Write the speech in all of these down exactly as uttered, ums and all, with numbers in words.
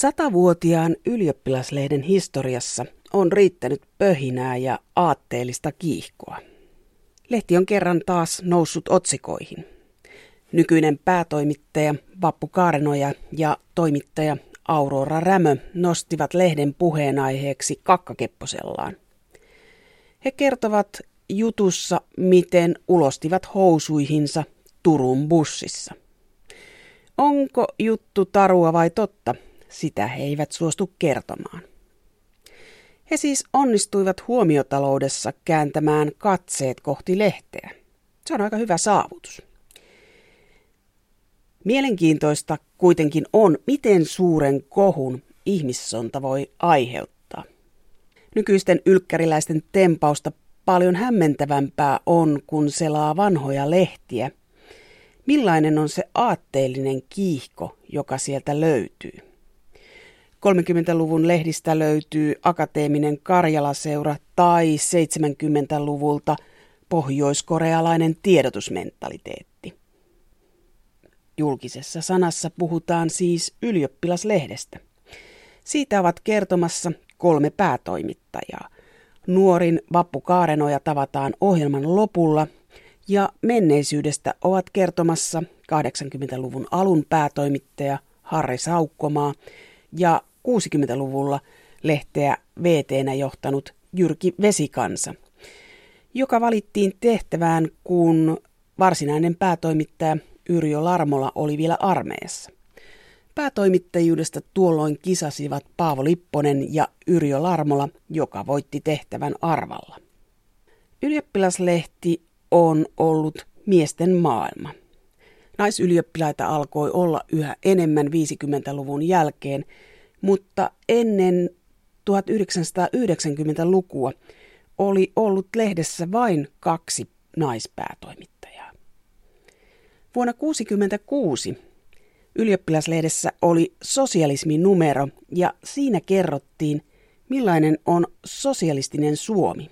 Satavuotiaan ylioppilaslehden historiassa on riittänyt pöhinää ja aatteellista kiihkoa. Lehti on kerran taas noussut otsikoihin. Nykyinen päätoimittaja Vappu Kaarenoja ja toimittaja Aurora Rämö nostivat lehden puheenaiheeksi kakkakepposellaan. He kertovat jutussa, miten ulostivat housuihinsa Turun bussissa. Onko juttu tarua vai totta, sitä he eivät suostu kertomaan. He siis onnistuivat huomiotaloudessa kääntämään katseet kohti lehteä. Se on aika hyvä saavutus. Mielenkiintoista kuitenkin on, miten suuren kohun ihmissonta voi aiheuttaa. Nykyisten ylkkäriläisten tempausta paljon hämmentävämpää on, kun selaa vanhoja lehtiä. Millainen on se aatteellinen kiihko, joka sieltä löytyy? kolmekymmentäluvun lehdistä löytyy Akateeminen Karjala-seura tai seitsemänkymmentäluvulta pohjoiskorealainen tiedotusmentaliteetti. Julkisessa sanassa puhutaan siis ylioppilaslehdestä. Siitä ovat kertomassa kolme päätoimittajaa. Nuorin Vappu Kaarenoja tavataan ohjelman lopulla ja menneisyydestä ovat kertomassa kahdeksankymmentäluvun alun päätoimittaja Harri Saukkomaa ja kuusikymmentäluvulla lehteä vee teenä johtanut Jyrki Vesikansa, joka valittiin tehtävään, kun varsinainen päätoimittaja Yrjö Larmola oli vielä armeijassa. Päätoimittajuudesta tuolloin kisasivat Paavo Lipponen ja Yrjö Larmola, joka voitti tehtävän arvalla. Ylioppilaslehti on ollut miesten maailma. Naisylioppiläätä alkoi olla yhä enemmän viisikymmentäluvun jälkeen, mutta ennen yhdeksänkymmentälukua oli ollut lehdessä vain kaksi naispäätoimittajaa. Vuonna tuhatyhdeksänsataakuusikymmentäkuusi ylioppilaslehdessä oli sosialisminumero ja siinä kerrottiin, millainen on sosialistinen Suomi.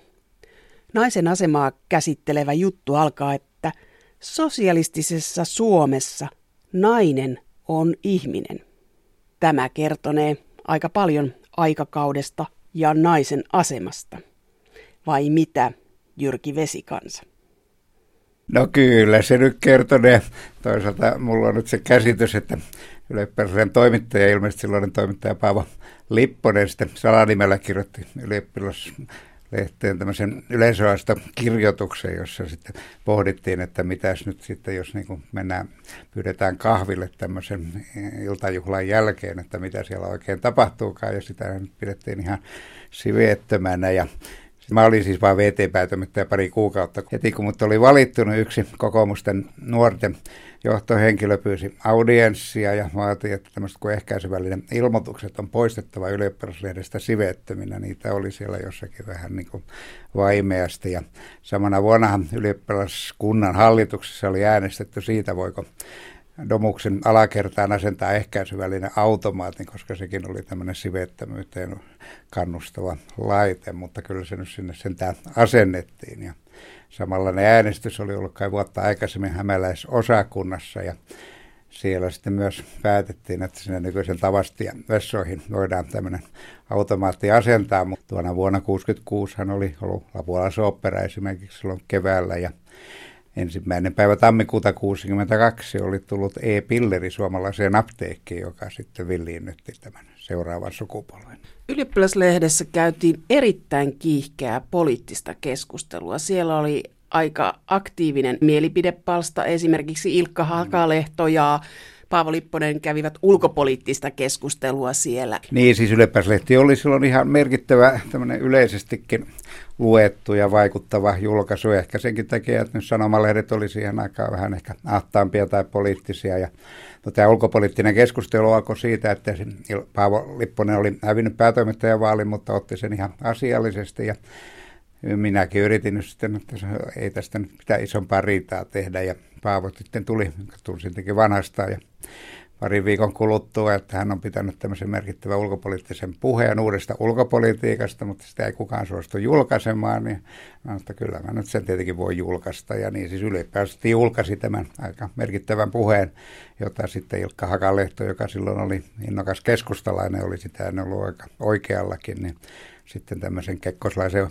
Naisen asemaa käsittelevä juttu alkaa, että sosialistisessa Suomessa nainen on ihminen. Tämä kertonee aika paljon aikakaudesta ja naisen asemasta. Vai mitä, Jyrki Vesikansa? No kyllä, se nyt kertonee. Toisaalta mulla on nyt se käsitys, että ylioppilaslehden toimittaja, ilmeisesti silloinen toimittaja Paavo Lipponen, sitten salanimellä kirjoitti ylioppilaslehteen tämmöisen yleisöhaastokirjoituksen, jossa sitten pohdittiin, että mitäs nyt sitten, jos niin kuin mennään, pyydetään kahville tämmöisen iltajuhlan jälkeen, että mitä siellä oikein tapahtuukaan, ja sitä nyt pidettiin ihan siveettömänä, ja mä olin siis vain vee tee-päätoimittaja pari kuukautta. Heti kun mut oli valittunut, yksi kokoomusten nuorten johtohenkilö pyysi audienssia ja vaati, että tämmöiset kuin ehkäisyvällinen ilmoitukset on poistettava ylioppilaslehdestä siveettöminä. Niitä oli siellä jossakin vähän niin kuin vaimeasti. Ja samana vuonna ylioppilaskunnan hallituksessa oli äänestetty siitä, voiko Domuksen alakertaan asentaa ehkäisyväline automaatin, koska sekin oli tämmöinen siveettömyyteen kannustava laite, mutta kyllä se nyt sinne sentään asennettiin. Ja samanlainen äänestys oli ollut kai vuotta aikaisemmin Hämäläisosakunnassa ja siellä sitten myös päätettiin, että sinne nykyisen Tavastien vessoihin voidaan tämmöinen automaatti asentaa, mutta tuona vuonna tuhatyhdeksänsataakuusikymmentäkuusihan oli ollut Lapualan soopera esimerkiksi silloin keväällä ja ensimmäinen päivä tammikuuta tuhatyhdeksänsataakuusikymmentäkaksi oli tullut e-pilleri suomalaiseen apteekkiin, joka sitten villiinnytti tämän seuraavan sukupolven. Ylioppilaslehdessä käytiin erittäin kiihkeää poliittista keskustelua. Siellä oli aika aktiivinen mielipidepalsta, esimerkiksi Ilkka Hakalehto ja Paavo Lipponen kävivät ulkopoliittista keskustelua siellä. Niin, siis Ylioppilaslehti oli silloin ihan merkittävä tämmöinen yleisestikin luettu ja vaikuttava julkaisu. Ehkä senkin takia, että nyt sanomalehdet oli siihen aikaan vähän ehkä ahtaampia tai poliittisia. Ja no, tämä ulkopoliittinen keskustelu alkoi siitä, että Paavo Lipponen oli hävinnyt päätoimittajavaalin, mutta otti sen ihan asiallisesti ja minäkin yritin nyt sitten, että ei tästä nyt mitään isompaa riitaa tehdä ja Paavo sitten tuli, tunsin tietenkin vanhastaan ja pari viikon kuluttua, että hän on pitänyt tämmöisen merkittävän ulkopoliittisen puheen uudesta ulkopolitiikasta, mutta sitä ei kukaan suostu julkaisemaan, niin että kyllä mä nyt sen tietenkin voi julkaista. Ja niin siis ylipäänsä julkaisi tämän aika merkittävän puheen, jota sitten Ilkka Hakanlehto, joka silloin oli innokas keskustalainen, oli sitä ollut aika oikeallakin, niin sitten tämmöisen kekkoslaisen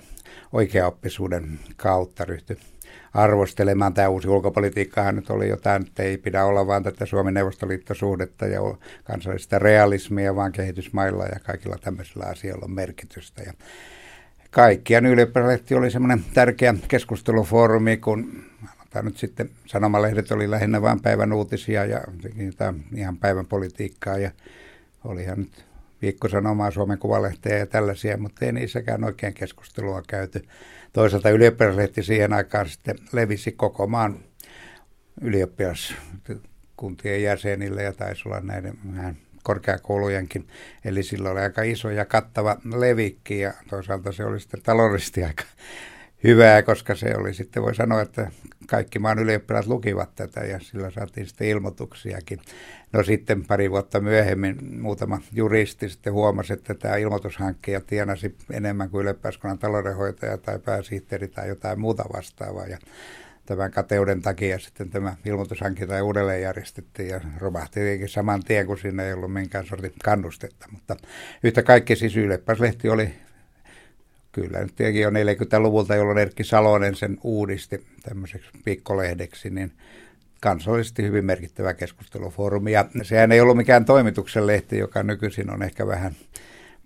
oikeaoppisuuden kautta ryhtyi arvostelemaan. Tämä uusi ulkopolitiikkahan nyt oli jotain, että ei pidä olla vaan tätä Suomen neuvostoliittosuhdetta ja kansallista realismia, vaan kehitysmailla ja kaikilla tämmöisillä asioilla on merkitystä. Ja Kaikkiaan Ylioppilahti oli semmoinen tärkeä keskustelufoorumi, kun aloitan nyt sitten sanomalehdet oli lähinnä vain päivän uutisia ja ihan päivän politiikkaa ja olihan nyt Viikkosanomaa, Suomen Kuvalehteä ja tällaisia, mutta ei niissäkään oikein keskustelua käyty. Toisaalta Ylioppilaslehti siihen aikaan sitten levisi koko maan ylioppilaskuntien jäsenille ja taisi olla näiden vähän korkeakoulujenkin. Eli silloin oli aika iso ja kattava levikki ja toisaalta se oli sitten taloudellisesti aika hyvää, koska se oli sitten, voi sanoa, että kaikki maan ylioppilaat lukivat tätä ja sillä saatiin sitten ilmoituksiakin. No sitten pari vuotta myöhemmin muutama juristi sitten huomasi, että tämä ilmoitushankkija tienasi enemmän kuin ylioppilaskunnan taloudenhoitaja tai pääsihteeri tai jotain muuta vastaavaa. Ja tämän kateuden takia sitten tämä ilmoitushankinta uudelleen järjestettiin ja romahti tietenkin saman tien, kun siinä ei ollut minkään sortin kannustetta. Mutta yhtä kaikki siis Ylioppilaslehti oli kyllä nyt tietenkin jo neljäkymmentäluvulta, jolloin Erkki Salonen sen uudisti tämmöiseksi pikkolehdeksi, niin kansallisesti hyvin merkittävä keskustelufoorumi. Ja sehän ei ollut mikään toimituksen lehti, joka nykyisin on ehkä vähän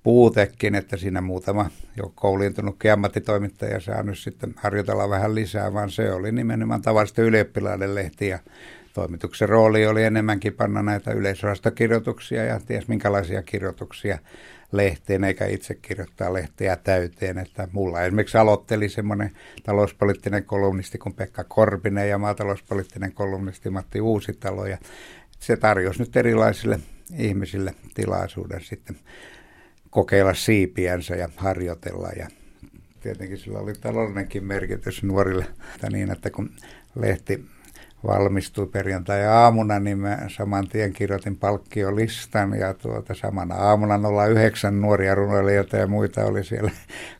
puutekin, että siinä muutama jo kouliintunutkin ammattitoimittaja saa nyt sitten harjoitella vähän lisää, vaan se oli nimenomaan tavallisten ylioppilaiden lehti ja toimituksen rooli oli enemmänkin panna näitä yleisrahastokirjoituksia ja ties minkälaisia kirjoituksia lehteen, eikä itse kirjoittaa lehteä täyteen. Että mulla esimerkiksi aloitteli semmoinen talouspoliittinen kolumnisti kuin Pekka Korpinen ja maatalouspoliittinen kolumnisti Matti Uusitalo. Ja se tarjosi nyt erilaisille ihmisille tilaisuuden sitten kokeilla siipiänsä ja harjoitella. Ja tietenkin sillä oli taloudellinenkin merkitys nuorille, että niin, että kun lehti valmistui perjantai-aamuna, niin mä saman tien kirjoitin palkkiolistan ja tuota samana aamuna nolla yhdeksän nuoria runoilijoita ja muita oli siellä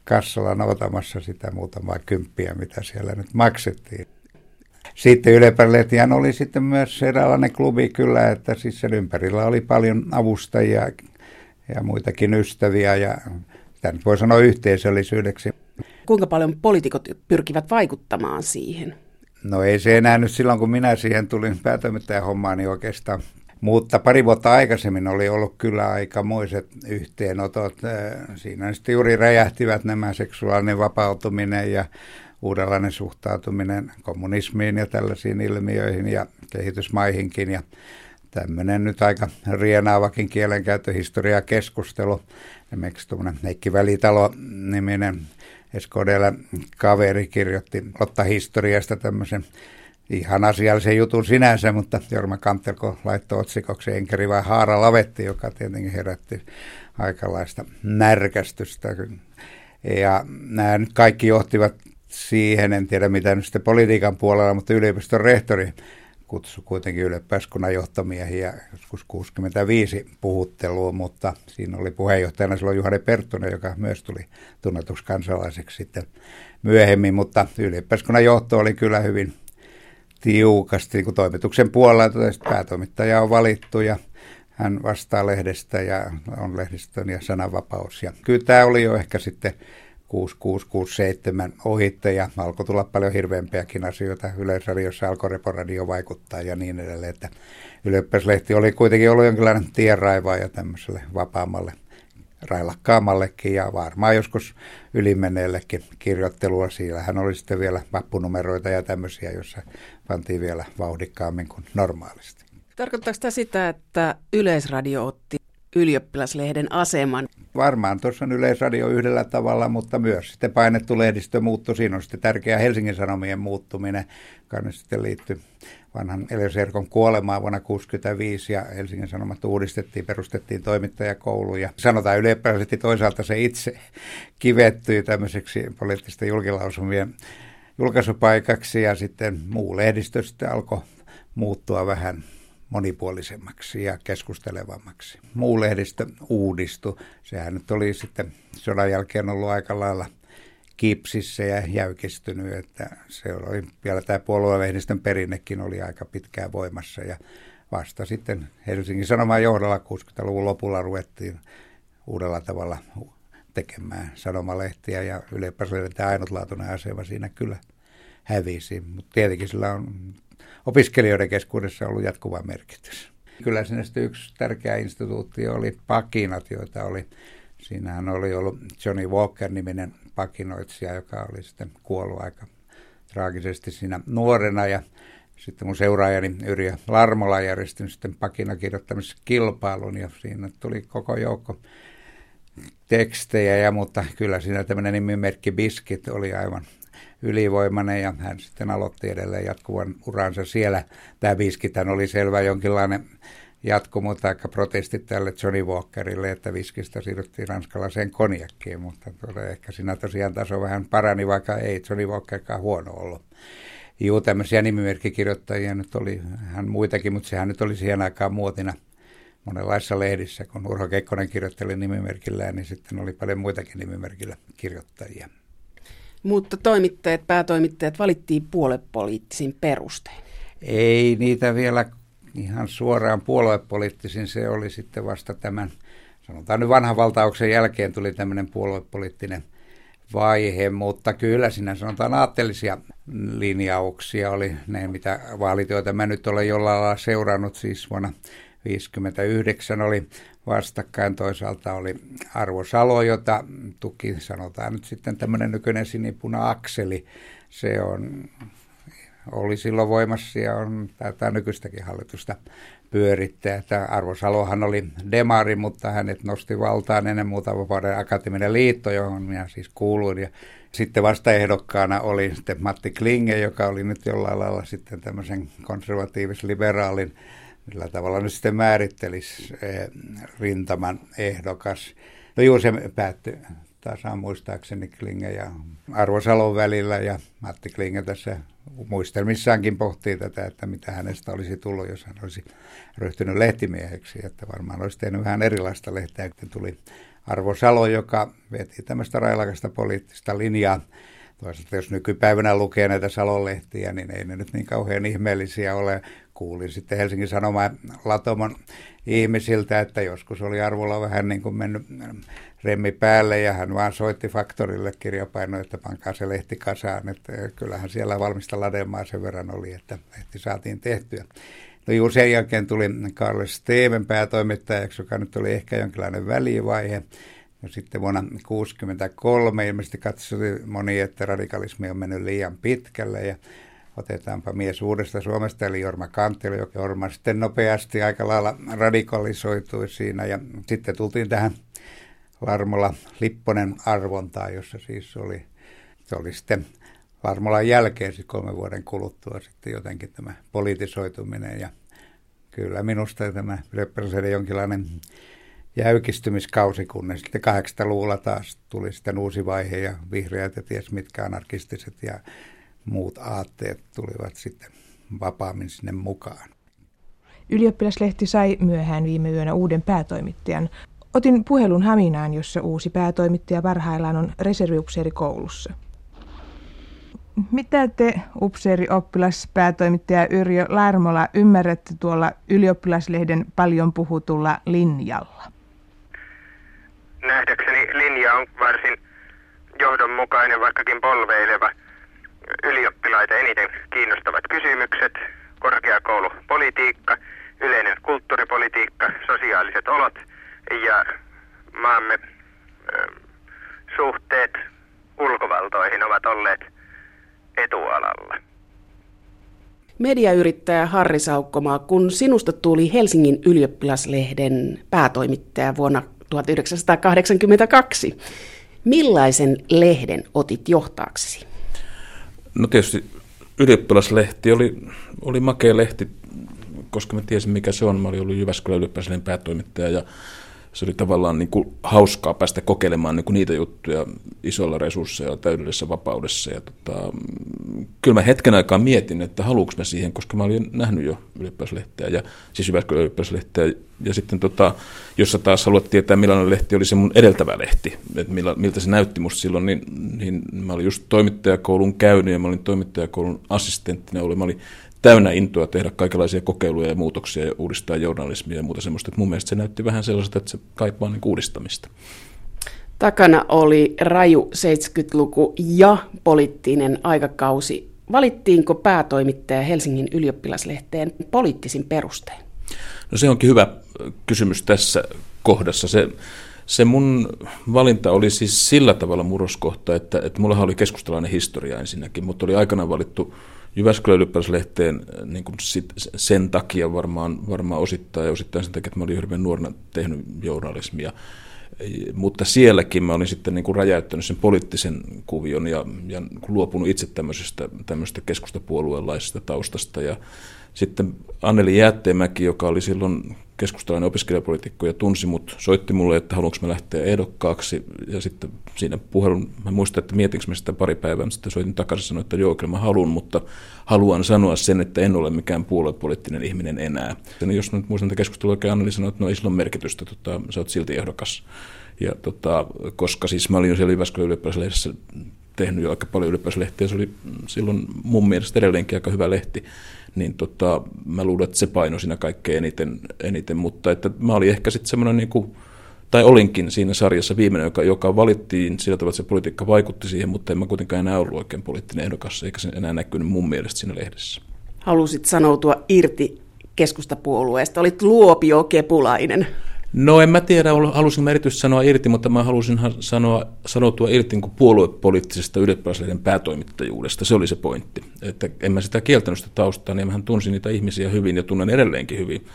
kassalla noutamassa sitä muutamaa kymppiä, mitä siellä nyt maksettiin. Sitten Ylioppilaslehtihän oli sitten myös eräänlainen klubi kyllä, että siis sen ympärillä oli paljon avustajia ja muitakin ystäviä ja sitä nyt voi sanoa yhteisöllisyydeksi. Kuinka paljon poliitikot pyrkivät vaikuttamaan siihen? No ei se enää nyt silloin, kun minä siihen tulin päätoimittajan hommaan, niin oikeastaan. Mutta pari vuotta aikaisemmin oli ollut kyllä aikamoiset yhteenotot. Siinä sitten juuri räjähtivät nämä seksuaalinen vapautuminen ja uudenlainen suhtautuminen kommunismiin ja tällaisiin ilmiöihin ja kehitysmaihinkin. Ja tämmöinen nyt aika rienaavakin kielenkäyttöhistoriakeskustelu. Esimerkiksi tuommoinen Heikki Välitalo-niminen S K D:llä kaveri kirjoitti Lotta Historiasta tämmöisen ihan asiallisen jutun sinänsä, mutta Jorma Kantelko laittoi otsikoksi Enkeri vai Haara Lavetti, joka tietenkin herätti aikalaista närkästystä. Ja nämä nyt kaikki johtivat siihen, en tiedä mitä nyt sitten politiikan puolella, mutta yliopiston rehtori kutsui kuitenkin ylioppilaskunnan johtomiehiä joskus kuusikymmentäviisi puhuttelua, mutta siinä oli puheenjohtajana silloin Juhani Perttunen, joka myös tuli tunnetuksi kansalaiseksi sitten myöhemmin, mutta ylioppilaskunnan johto oli kyllä hyvin tiukasti niin kuin toimituksen puolella, että päätoimittaja on valittu ja hän vastaa lehdestä ja on lehdistön ja sananvapaus. Ja kyllä tämä oli jo ehkä sitten kuusi kuusi kuusi seitsemän ohitte ja alkoi tulla paljon hirveämpiäkin asioita. Yleisradiossa alkoi Reporadio vaikuttaa ja niin edelleen, että Ylioppilaslehti oli kuitenkin ollut jonkinlainen tienraivaaja tämmöiselle vapaammalle, railakkaammallekin ja varmaan joskus ylimenneellekin kirjoittelua. Siellähän oli sitten vielä vappunumeroita ja tämmöisiä, joissa pantiin vielä vauhdikkaammin kuin normaalisti. Tarkoittaako tämä sitä, että Yleisradio otti Ylioppilaslehden aseman? Varmaan tuossa on Yleisradio yhdellä tavalla, mutta myös sitten painettu lehdistö muuttui. Siinä on sitten tärkeä Helsingin Sanomien muuttuminen, joka sitten liittyi vanhan Elias Erkon kuolemaan vuonna tuhatyhdeksänsataakuusikymmentäviisi ja Helsingin Sanomat uudistettiin, perustettiin toimittajakouluja. Sanotaan Ylioppilaslehti toisaalta se itse kivettyi tämmöiseksi poliittisten julkilausumien julkaisupaikaksi ja sitten muu lehdistö sitten alkoi muuttua vähän monipuolisemmaksi ja keskustelevammaksi. Muu lehdistö uudistui. Sehän nyt oli sitten sodan jälkeen ollut aika lailla kipsissä ja jäykistynyt, että se oli vielä tämä puoluelehdistön perinnekin oli aika pitkään voimassa ja vasta sitten Helsingin Sanoman johdolla kuusikymmentäluvun lopulla ruvettiin uudella tavalla tekemään sanomalehtiä ja ylioppilaslehdistön tämä ainutlaatuinen asema siinä kyllä hävisi, mutta tietenkin sillä on opiskelijoiden keskuudessa ollut jatkuva merkitys. Kyllä sinne sitten yksi tärkeä instituutio oli pakinat, joita oli. Siinähän oli ollut Johnny Walker-niminen pakinoitsija, joka oli sitten kuollut aika traagisesti siinä nuorena. Ja sitten mun seuraajani Yrjö Larmola järjesti sitten pakinakirjoittamiskilpailun ja siinä tuli koko joukko tekstejä, ja, mutta kyllä siinä tämmöinen nimimerkki Biskit oli aivan ylivoimainen ja hän sitten aloitti edelleen jatkuvan uransa siellä. Tämä Biskithän oli selvä jonkinlainen jatkumo tai protesti tälle Johnny Walkerille, että viskistä siirryttiin ranskalaiseen konjakkiin, mutta ehkä siinä tosiaan taso vähän parani, vaikka ei Johnny Walkerkaan huono ollut. Juu, tämmöisiä nimimerkkikirjoittajia nyt oli hän muitakin, mutta sehän nyt oli siihen aikaan muotina monenlaisissa lehdissä. Kun Urho Kekkonen kirjoitteli nimimerkillään, niin sitten oli paljon muitakin nimimerkillä kirjoittajia. Mutta toimittajat, päätoimittajat valittiin puoluepoliittisin perustein. Ei niitä vielä ihan suoraan puoluepoliittisin. Se oli sitten vasta tämän, sanotaan nyt vanhan valtauksen jälkeen tuli tämmöinen puoluepoliittinen vaihe, mutta kyllä siinä sanotaan aatteellisia linjauksia oli ne, mitä vaalityötä mä nyt olen jollain lailla seurannut, siis vuonna tuhatyhdeksänsataaviisikymmentäyhdeksän oli vastakkain, toisaalta oli Arvo Salo, jota tuki, sanotaan nyt sitten tämmöinen nykyinen sinipuna-akseli, se on, oli silloin voimassa ja on tätä nykyistäkin hallitusta pyörittää. Tämä Arvo Salohan oli demari, mutta hänet nosti valtaan ennen muuta Vapauden Akateeminen liitto, johon minä siis kuuluin. Ja sitten vastaehdokkaana oli sitten Matti Klinge, joka oli nyt jollain lailla sitten tämmöisen konservatiivis-liberaalin, millä tavalla nyt sitten määrittelisi rintaman ehdokas. No juu, se päättyi tasan muistaakseni Klinge ja Arvo Salon välillä, ja Matti Klinge tässä muistelmissaankin pohtii tätä, että mitä hänestä olisi tullut, jos hän olisi ryhtynyt lehtimieheksi, että varmaan olisi tehnyt vähän erilaista lehteä, kun tuli Arvo Salo, joka veti tämmöistä railakasta poliittista linjaa. Toisaalta jos nykypäivänä lukee näitä Salon-lehtiä, niin ei ne nyt niin kauhean ihmeellisiä ole. Kuulin sitten Helsingin Sanoman Latomon ihmisiltä, että joskus oli Arvolla vähän niin kuin mennyt remmi päälle ja hän vaan soitti Faktorille kirjapainoon, että pankaa se lehti kasaan. Että kyllähän siellä valmista ladelmaa sen verran oli, että lehti saatiin tehtyä. No juu, sen jälkeen tuli Karl Steven päätoimittajaksi, joka nyt oli ehkä jonkinlainen välivaihe. No sitten vuonna tuhatyhdeksänsataakuusikymmentäkolme ilmeisesti katsoi moni, että radikalismi on mennyt liian pitkälle ja otetaanpa mies uudesta Suomesta, eli Jorma Kanttila, joka Jorma sitten nopeasti aika lailla radikalisoitui siinä. Ja sitten tultiin tähän Larmola-Lipponen arvontaan, jossa siis oli, se oli sitten Larmolan jälkeen siis kolmen vuoden kuluttua sitten jotenkin tämä politisoituminen. Ja kyllä minusta tämä ylioppilaslehdistön jonkinlainen jäykistymiskausi, kunnes sitten kahdeksankymmentäluvulla taas tuli sitten uusi vaihe ja vihreät ja ties mitkä anarkistiset ja muut aatteet tulivat sitten vapaammin sinne mukaan. Ylioppilaslehti sai myöhään viime yönä uuden päätoimittajan. Otin puhelun Haminaan, jossa uusi päätoimittaja parhaillaan on reserviupseerikoulussa. Mitä te, upseerioppilas päätoimittaja Yrjö Larmola, ymmärrätte tuolla ylioppilaslehden paljon puhutulla linjalla? Nähdäkseni linja on varsin johdonmukainen, vaikkakin polveileva. Ylioppilaita eniten kiinnostavat kysymykset, korkeakoulupolitiikka, yleinen kulttuuripolitiikka, sosiaaliset olot ja maamme suhteet ulkovaltoihin ovat olleet etualalla. Mediayrittäjä Harri Saukkomaa, kun sinusta tuli Helsingin ylioppilaslehden päätoimittaja vuonna tuhatyhdeksänsataakahdeksankymmentäkaksi, millaisen lehden otit johtaaksesi? No tietysti ylioppilaslehti oli, oli makea lehti, koska mä tiesin mikä se on. Mä olin ollut Jyväskylän ylioppilaslehden päätoimittaja ja se oli tavallaan niin kuin hauskaa päästä kokeilemaan niin kuin niitä juttuja isolla resursseilla, täydellisessä vapaudessa. Ja tota, kyllä mä hetken aikaa mietin, että haluanko mä siihen, koska mä olin nähnyt jo Ylioppilaslehteä, ja, siis Jyväskylän Ylioppilaslehteä. Ja sitten, tota, jos sä taas haluat tietää, millainen lehti oli se mun edeltävä lehti, että millä, miltä se näytti musta silloin, niin, niin mä olin just toimittajakoulun käynyt, ja mä olin toimittajakoulun assistenttina ollut, mä olin täynnä intoa tehdä kaikenlaisia kokeiluja ja muutoksia ja uudistaa journalismia ja muuta semmoista. Että mun mielestä se näytti vähän sellaista, että se kaipaa niin uudistamista. Takana oli raju seitsemänkymmentäluku ja poliittinen aikakausi. Valittiinko päätoimittaja Helsingin Ylioppilaslehteen poliittisin perustein? No se onkin hyvä kysymys tässä kohdassa. Se, se mun valinta oli siis sillä tavalla murroskohta, että, että mullahan oli keskustalainen historia ensinnäkin, mutta oli aikanaan valittu Jyväskylän Ylioppilaslehteen niin kuin sit, sen takia varmaan, varmaan osittain ja osittain sen takia, että mä olin hirveän nuorena tehnyt journalismia. Mutta sielläkin mä olin sitten niin kuin räjäyttänyt sen poliittisen kuvion ja, ja luopunut itse tämmöisestä, tämmöisestä keskustapuolueenlaisesta taustasta. Ja sitten Anneli Jäätteenmäki, joka oli silloin keskustalainen opiskelijapoliitikko ja tunsi mut, soitti mulle, että haluanko mä lähteä ehdokkaaksi. Ja sitten siinä puhelun, mä muistan, että mietinkö mä sitä pari päivää, sitten soitin takaisin ja sanoin, että joo, kyllä mä haluan, mutta haluan sanoa sen, että en ole mikään puoluepoliittinen ihminen enää. Ja jos mä nyt muistan, että keskustelua oikein Anneli sanoi, että no ei sillä ole merkitystä, tota, sä oot silti ehdokas. Ja tota, koska siis mä olin jo siellä Jyväskylän Ylioppilaslehdessä tehnyt jo aika paljon Ylioppilaslehtiä, se oli silloin mun mielestä edelleenkin aika hyvä lehti, niin tota, mä luulen, että se painoi siinä kaikkein eniten, eniten. Mutta että mä olin ehkä sitten semmoinen, niin kuin, tai olinkin siinä sarjassa viimeinen, joka, joka valittiin sillä tavalla, että se politiikka vaikutti siihen, mutta en mä kuitenkaan enää ollut oikein poliittinen ehdokas, eikä se enää näkynyt mun mielestä siinä lehdessä. Halusit sanoutua irti keskustapuolueesta, olit luopiokepulainen. No en mä tiedä, halusin mä erityisesti sanoa irti, mutta mä halusin sanoa, sanoutua irti niin puoluepoliittisesta Ylioppilaslehden päätoimittajuudesta. Se oli se pointti. Että en mä sitä kieltänyt sitä taustaa, niin mähän tunsin niitä ihmisiä hyvin ja tunnen edelleenkin hyvin.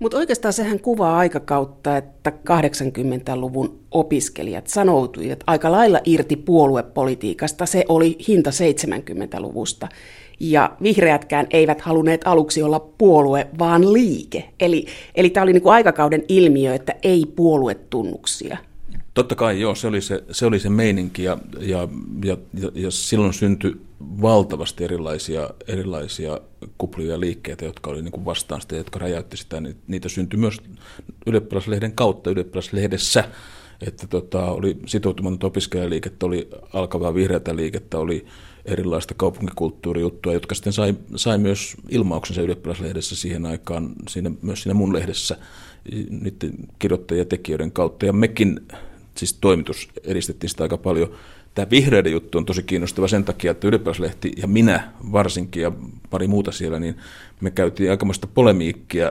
Mutta oikeastaan sehän kuvaa aikakautta, että kahdeksankymmentäluvun opiskelijat sanoutuivat aika lailla irti puoluepolitiikasta. Se oli hinta seitsemänkymmentäluvusta. Ja vihreätkään eivät halunneet aluksi olla puolue, vaan liike. Eli, eli tämä oli niin kuin aikakauden ilmiö, että ei puoluetunnuksia. Totta kai joo, se oli se, se, oli se meininki ja, ja, ja, ja silloin syntyi valtavasti erilaisia, erilaisia kuplia ja liikkeitä, jotka oli niin kuin vastaan sitä, jotka räjäytti sitä. Niitä syntyi myös Ylioppilaslehden kautta Ylioppilaslehdessä. Että tota, oli sitoutumatonta opiskelijaliikettä, oli alkavaa vihreätä liikettä, oli erilaista kaupunkikulttuurijuttua, jotka sitten sai, sai myös ilmauksensa Ylioppilaslehdessä siihen aikaan, siinä, myös siinä mun lehdessä, niiden kirjoittajien ja tekijöiden kautta. Ja mekin, siis toimitus, edistettiin sitä aika paljon. Tämä vihreiden juttu on tosi kiinnostava sen takia, että Ylioppilaslehti ja minä varsinkin ja pari muuta siellä, niin me käytiin aikamoista polemiikkia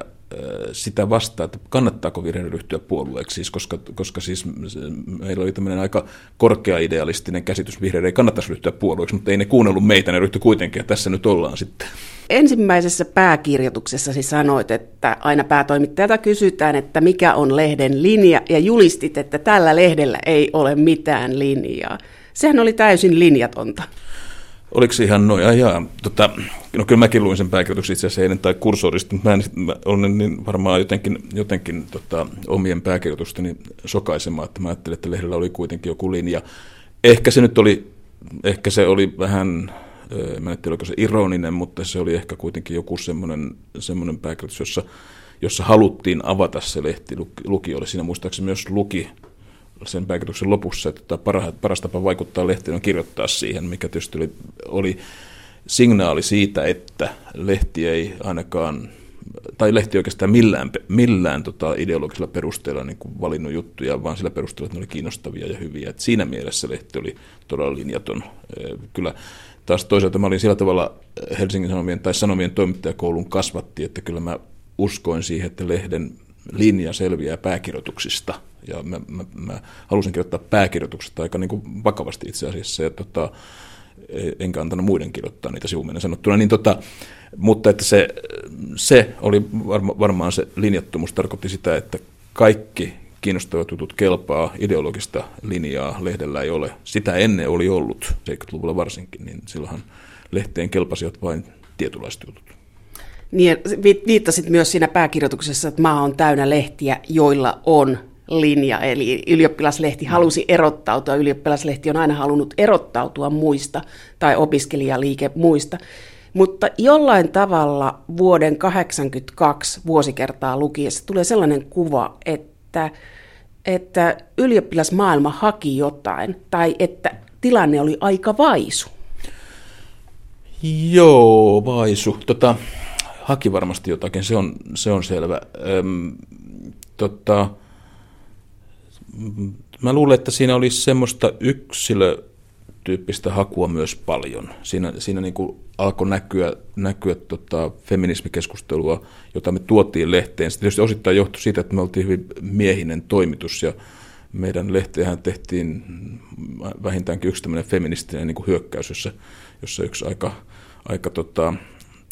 sitä vastaan, että kannattaako vihreiden ryhtyä puolueeksi, siis koska, koska siis meillä oli tämmöinen aika korkea-idealistinen käsitys, vihreiden ei kannattaisi ryhtyä puolueeksi, mutta ei ne kuunnellut meitä, ne ryhtyi kuitenkin, ja tässä nyt ollaan sitten. Ensimmäisessä pääkirjoituksessasi sanoit, että aina päätoimittajalta kysytään, että mikä on lehden linja, ja julistit, että tällä lehdellä ei ole mitään linjaa. Sehän oli täysin linjatonta. Oliko se ihan noin? Ajaa. Tota, no kyllä mäkin luin sen pääkirjoituksen itse asiassa eilen tai kursorista, mutta mä, en, mä olen niin varmaan jotenkin, jotenkin tota, omien pääkirjoitusteni sokaisemaan, että mä ajattelin, että lehdellä oli kuitenkin joku linja. Ehkä se nyt oli, ehkä se oli vähän, mä en tiedä oliko se ironinen, mutta se oli ehkä kuitenkin joku semmoinen, semmoinen pääkirjoitus, jossa, jossa haluttiin avata se lehti lukijoille. Siinä muistaakseni myös luki sen pääkirjoituksen lopussa, että paras tapa vaikuttaa lehtiin on kirjoittaa siihen, mikä tietysti oli, oli signaali siitä, että lehti ei ainakaan, tai lehti oikeastaan millään, millään tota ideologisella perusteella niin kuin valinnut juttuja, vaan sillä perusteella, että ne oli kiinnostavia ja hyviä. Et siinä mielessä lehti oli todella linjaton. Kyllä taas toisaalta mä olin sillä tavalla Helsingin Sanomien tai Sanomien toimittajakoulun kasvatti, että kyllä mä uskoin siihen, että lehden linja selviää pääkirjoituksista. Ja mä, mä, mä halusin kirjoittaa pääkirjoituksesta aika niin kuin vakavasti itse asiassa, ja tota, enkä antanut muiden kirjoittaa niitä sivuminen sanottuna. Niin tota, mutta että se, se oli varma, varmaan se linjattomuus, tarkoitti sitä, että kaikki kiinnostavat jutut kelpaa, ideologista linjaa lehdellä ei ole. Sitä ennen oli ollut, seitsemänkymmentäluvulla varsinkin, niin silloinhan lehteen kelpasivat vain tietynlaiset jutut. Niin, viittasit myös siinä pääkirjoituksessa, että maa on täynnä lehtiä, joilla on linja, eli ylioppilaslehti halusi erottautua, ylioppilaslehti on aina halunnut erottautua muista tai opiskelijaliike muista, mutta jollain tavalla vuoden tuhatyhdeksänsataakahdeksankymmentäkaksi vuosikertaa lukiessa tulee sellainen kuva, että, että ylioppilasmaailma haki jotain tai että tilanne oli aika vaisu. Joo, vaisu. Tota, haki varmasti jotakin, se on, se on selvä. Öm, tota, mä luulen, että siinä oli semmoista yksilötyyppistä hakua myös paljon. Siinä, siinä niin kuin alkoi näkyä, näkyä tota feminismikeskustelua, jota me tuotiin lehteen. Se tietysti osittain johtui siitä, että me oltiin hyvin miehinen toimitus ja meidän lehteenhän tehtiin vähintäänkin yksi tämmöinen feministinen niin kuin hyökkäys, jossa, jossa yksi aika, aika tota,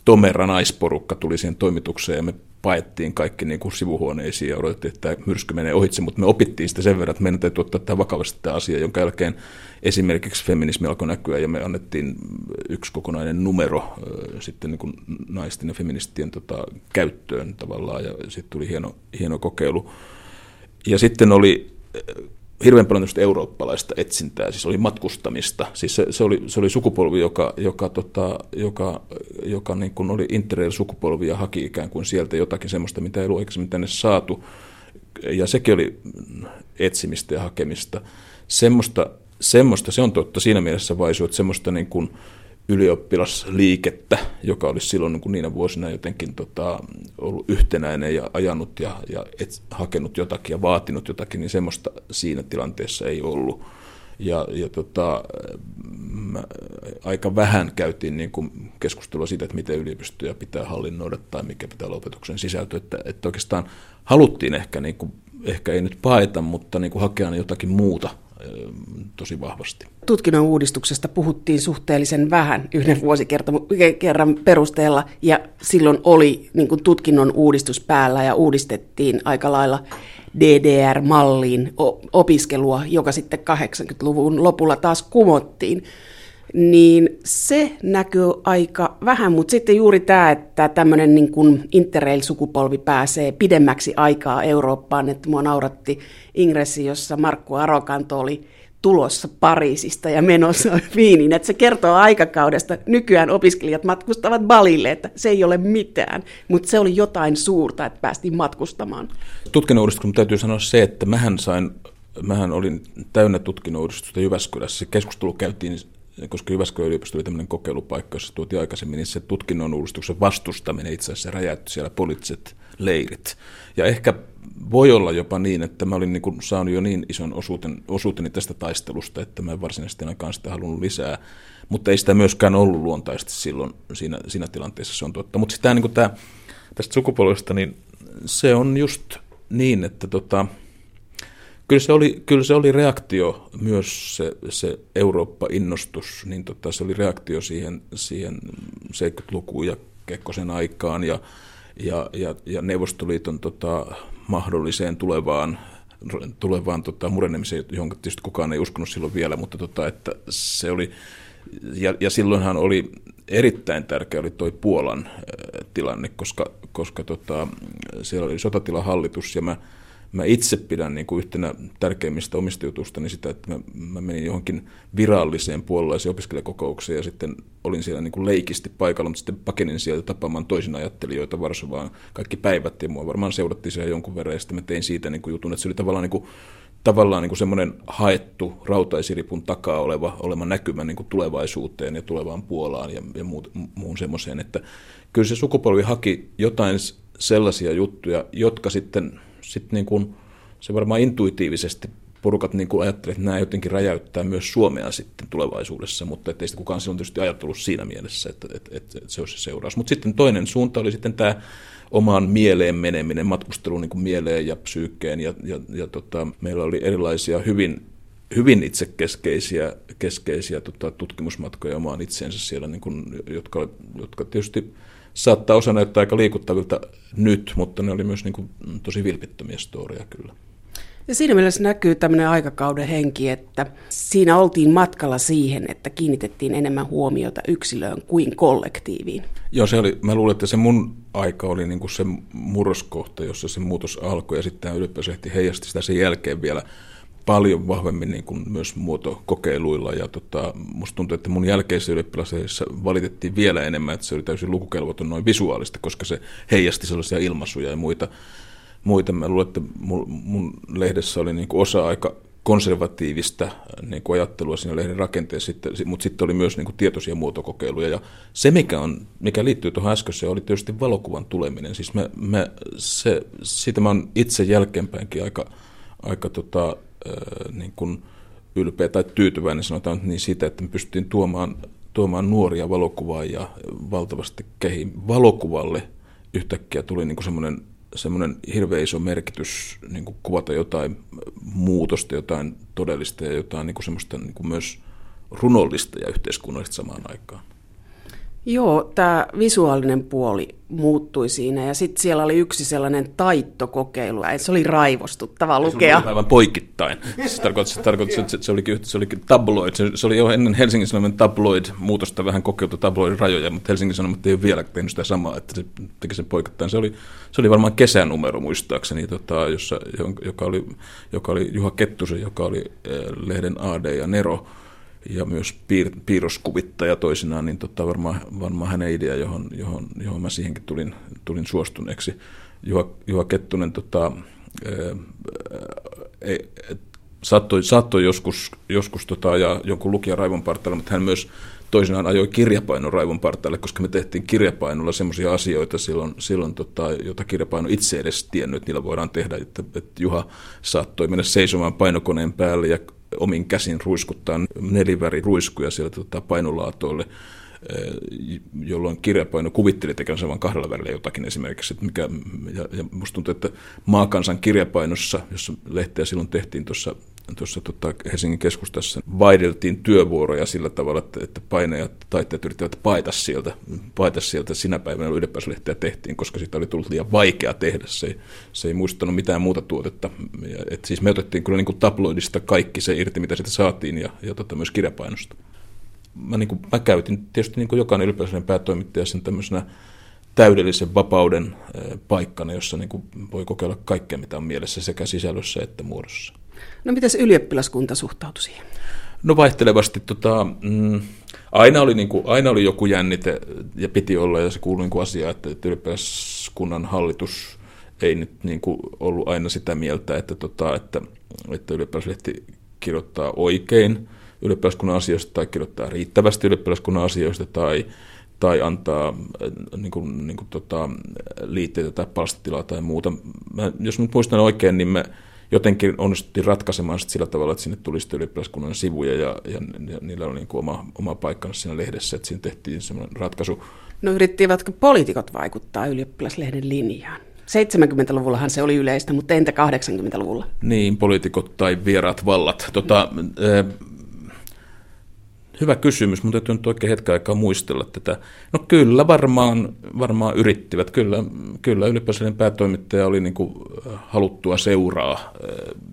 tomera naisporukka tuli siihen toimitukseen ja me paettiin kaikki niin kuin sivuhuoneisiin ja odotettiin, että tämä myrsky menee ohitse, mutta me opittiin sitä sen verran, että meidän täytyy ottaa tämä vakavasti tämä asia, jonka jälkeen esimerkiksi feminismi alkoi näkyä ja me annettiin yksi kokonainen numero äh, sitten niin kuin naisten ja feministien tota, käyttöön tavallaan ja sitten tuli hieno, hieno kokeilu. Ja sitten oli hirveän paljon eurooppalaista etsintää, siis oli matkustamista. Siis se, se, oli, se oli sukupolvi, joka, joka, tota, joka, joka niin kuin oli interrail-sukupolvi ja haki ikään kuin sieltä jotakin sellaista, mitä ei ollut oikeastaan tänne saatu. Ja sekin oli etsimistä ja hakemista. Semmosta, semmosta se on totta siinä mielessä vaisu, että semmoista niin kuin ylioppilasliikettä, joka olisi silloin niin kuin niinä vuosina jotenkin tota, ollut yhtenäinen ja ajanut ja, ja et, hakenut jotakin ja vaatinut jotakin, niin semmoista siinä tilanteessa ei ollut. Ja, ja tota, mä, aika vähän käytiin niin kuin keskustelua siitä, että miten yliopistoja pitää hallinnoida tai mikä pitää olla opetuksen sisältö. Että, että oikeastaan haluttiin ehkä, niin kuin, ehkä ei nyt paeta, mutta niin kuin hakea jotakin muuta tosi vahvasti. Tutkinnon uudistuksesta puhuttiin suhteellisen vähän yhden vuosikerran perusteella, ja silloin oli niin kuin tutkinnon uudistus päällä, ja uudistettiin aika lailla D D R-malliin opiskelua, joka sitten kahdeksankymmentäluvun lopulla taas kumottiin. Niin se näkyy aika vähän, mutta sitten juuri tämä, että tämmöinen niin kuin interrail-sukupolvi pääsee pidemmäksi aikaa Eurooppaan, että mua nauratti ingressi, jossa Markku Arokanto oli tulossa Pariisista ja menossa Viiniin, että se kertoo aikakaudesta. Nykyään opiskelijat matkustavat Balille, että se ei ole mitään, mutta se oli jotain suurta, että päästiin matkustamaan. Tutkinnon uudistuksen täytyy sanoa se, että mähän sain, mähän olin täynnä tutkinnon uudistusta Jyväskylässä, keskustelu käytiin, koska Jyväskylän yliopisto oli tämmöinen kokeilupaikka, jossa tuotiin aikaisemmin, niin se tutkinnon uudistuksen vastustaminen itse asiassa räjäytti siellä poliittiset leirit. Ja ehkä voi olla jopa niin, että mä olin niin kuin saanut jo niin ison osuuten, osuuteni tästä taistelusta, että mä en varsinaisesti ainakaan sitä halunnut lisää, mutta ei sitä myöskään ollut luontaisesti silloin siinä, siinä tilanteessa, se on totta. Mutta sitä, niin kuin tämä, tästä sukupolvesta, niin se on just niin, että tota, Kyllä se, oli, kyllä se oli reaktio myös se, se Eurooppa-innostus, niin tota, se oli reaktio siihen, siihen seitsemänkymmentälukuun ja Kekkosen aikaan ja, ja, ja, ja Neuvostoliiton tota, mahdolliseen tulevaan, tulevaan tota, murenemiseen, jonka tietysti kukaan ei uskonut silloin vielä, mutta tota, että se oli, ja, ja silloinhan oli erittäin tärkeä oli toi Puolan äh, tilanne, koska, koska tota, siellä oli sotatilahallitus ja mä Mä itse pidän niin kuin yhtenä tärkeimmistä omista jutustani sitä, että mä, mä menin johonkin viralliseen puolalaiseen opiskelijakokoukseen ja sitten olin siellä niin kuin leikisti paikalla, mutta sitten pakenin sieltä tapaamaan toisin ajattelijoita Varsovaan kaikki päivät ja mua varmaan seurattiin siellä jonkun verran ja sitten mä tein siitä niin kuin jutun, että se oli tavallaan, niin kuin, tavallaan niin kuin semmoinen haettu rautaisiripun takaa oleva, oleva näkymä niin kuin tulevaisuuteen ja tulevaan Puolaan ja, ja muut, muun semmoiseen, että kyllä se sukupolvi haki jotain sellaisia juttuja, jotka sitten Sitten niin kuin se varmaan intuitiivisesti porukat niin kuin ajattelee, että nämä jotenkin räjäyttää myös Suomea sitten tulevaisuudessa, mutta ettei sitä kukaan silloin tietysti ajatellut siinä mielessä, että, että, että se olisi se seuraus. Mutta sitten toinen suunta oli sitten tämä omaan mieleen meneminen, matkustelu niin kuin mieleen ja psyykkeen, ja, ja, ja tota, meillä oli erilaisia hyvin, hyvin itsekeskeisiä keskeisiä, tota, tutkimusmatkoja omaan itseensä siellä, niin kuin, jotka, jotka tietysti saattaa osa näyttää aika liikuttavilta nyt, mutta ne oli myös niin kuin tosi vilpittömiä storia kyllä. Ja siinä mielessä näkyy tämmöinen aikakauden henki, että siinä oltiin matkalla siihen, että kiinnitettiin enemmän huomiota yksilöön kuin kollektiiviin. Joo, se oli, mä luulen, että se mun aika oli niin kuin se murroskohta, jossa se muutos alkoi, ja sitten tämä ylipäänsä heijasti sitä sen jälkeen vielä paljon vahvemmin niin kuin myös muotokokeiluilla, ja tota, musta tuntuu, että mun jälkeisessä ylioppilasessa valitettiin vielä enemmän, että se oli täysin lukukelvoton noin visuaalista, koska se heijasti sellaisia ilmaisuja ja muita. muita. Mä luulen, että mun, mun lehdessä oli niin kuin osa aika konservatiivista niin kuin ajattelua siinä lehden rakenteessa, mutta sitten oli myös niin kuin tietoisia muotokokeiluja, ja se, mikä, on, mikä liittyy tuohon äskeiseen, oli tietysti valokuvan tuleminen. Siis mä, mä, se, siitä mä oon itse jälkeenpäinkin aika... aika tota, niin kuin ylpeä tai tyytyväinen, sanotaan niin, siitä, että me pystyttiin tuomaan, tuomaan nuoria valokuvaajia ja valtavasti kehiin. Valokuvalle yhtäkkiä tuli niin kuin semmoinen, semmoinen hirveän iso merkitys niin kuin kuvata jotain muutosta, jotain todellista ja jotain niin kuin semmoista niin kuin myös runollista ja yhteiskunnallista samaan aikaan. Joo, tämä visuaalinen puoli muuttui siinä, ja sitten siellä oli yksi sellainen taittokokeilu, ja se oli raivostuttava lukea. Se aivan poikittain. Se tarkoitti, että se olikin, se olikin tabloid. Se, se oli jo ennen Helsingin Sanoman tabloid-muutosta vähän kokeiltu tabloid-rajoja, mutta Helsingin Sanomat ei ole vielä tehnyt sitä samaa, että se teki sen poikittain. Se oli, se oli varmaan kesänumero muistaakseni, tota, jossa, joka, oli, joka oli Juha Kettusen, joka oli lehden A D ja Nero, ja myös piir- piirroskuvittaja toisinaan, niin tota varmaan varmaan hänen idea, johon, johon, johon mä siihenkin tulin, tulin suostuneeksi. Juha, Juha Kettunen tota, e, e, saattoi, saattoi joskus, joskus tota, ja jonkun lukijan raivon partaalle, mutta hän myös toisinaan ajoi kirjapainon raivon partaalle, koska me tehtiin kirjapainolla semmoisia asioita silloin, silloin tota, jota kirjapaino itse edes tiennyt, että niillä voidaan tehdä. Että, että Juha saattoi mennä seisomaan painokoneen päälle ja omin käsin ruiskuttaa neliväriruiskuja sieltä tota painolaatoille, jolloin kirjapaino kuvitteli tekemänsä vain kahdella värillä jotakin esimerkiksi. Että mikä, ja, ja musta tuntuu, että Maakansan kirjapainossa, jossa lehteä silloin tehtiin tuossa, tuossa tota Helsingin keskustassa, vaihdeltiin työvuoroja sillä tavalla, että, että painajat ja taiteet yrittävät paeta sieltä, paeta sieltä sinä päivänä, kun Ylioppilaslehteä tehtiin, koska siitä oli tullut liian vaikea tehdä. Se ei, se ei muistanut mitään muuta tuotetta. Ja, et siis me otettiin kyllä niin kuin tabloidista kaikki se irti, mitä siitä saatiin, ja, ja tota myös kirjapainosta. Mä, niin kuin, mä käytin tietysti niin kuin jokainen ylioppilaslehden päätoimittaja sen tämmöisenä täydellisen vapauden paikkana, jossa niin kuin voi kokeilla kaikkea, mitä on mielessä sekä sisällössä että muodossa. No mitäs ylioppilaskunta suhtautui siihen? No vaihtelevasti. Tota, mm, aina, oli niin kuin, aina oli joku jännite ja piti olla, ja se kuului niin kuin asiaan, että, että ylioppilaskunnan hallitus ei nyt niin kuin ollut aina sitä mieltä, että, tota, että, että ylioppilaslehti kirjoittaa oikein ylioppilaskunnan asioista tai kirjoittaa riittävästi ylioppilaskunnan asioista tai, tai antaa niin kuin, niin kuin, tota, liitteitä tai palstatilaa tai muuta. Mä, jos nyt muistan oikein, niin me jotenkin onnistuttiin ratkaisemaan sillä tavalla, että sinne tuli sitten ylioppilaskunnan sivuja ja, ja, ja niillä oli niin kuin oma, oma paikkansa siinä lehdessä, että siinä tehtiin sellainen ratkaisu. No yrittivätkö poliitikot vaikuttaa ylioppilaslehden linjaan? seitsemänkymmentäluvullahan se oli yleistä, mutta entä kahdeksankymmentäluvulla? Niin, poliitikot tai vieraat vallat. Tota, mm. e- Hyvä kysymys, mutta täytyy nyt oikein hetken aikaa muistella tätä. No kyllä, varmaan, varmaan yrittivät. Kyllä, kyllä ylipäänsä päätoimittaja oli niin kuin haluttua seuraa.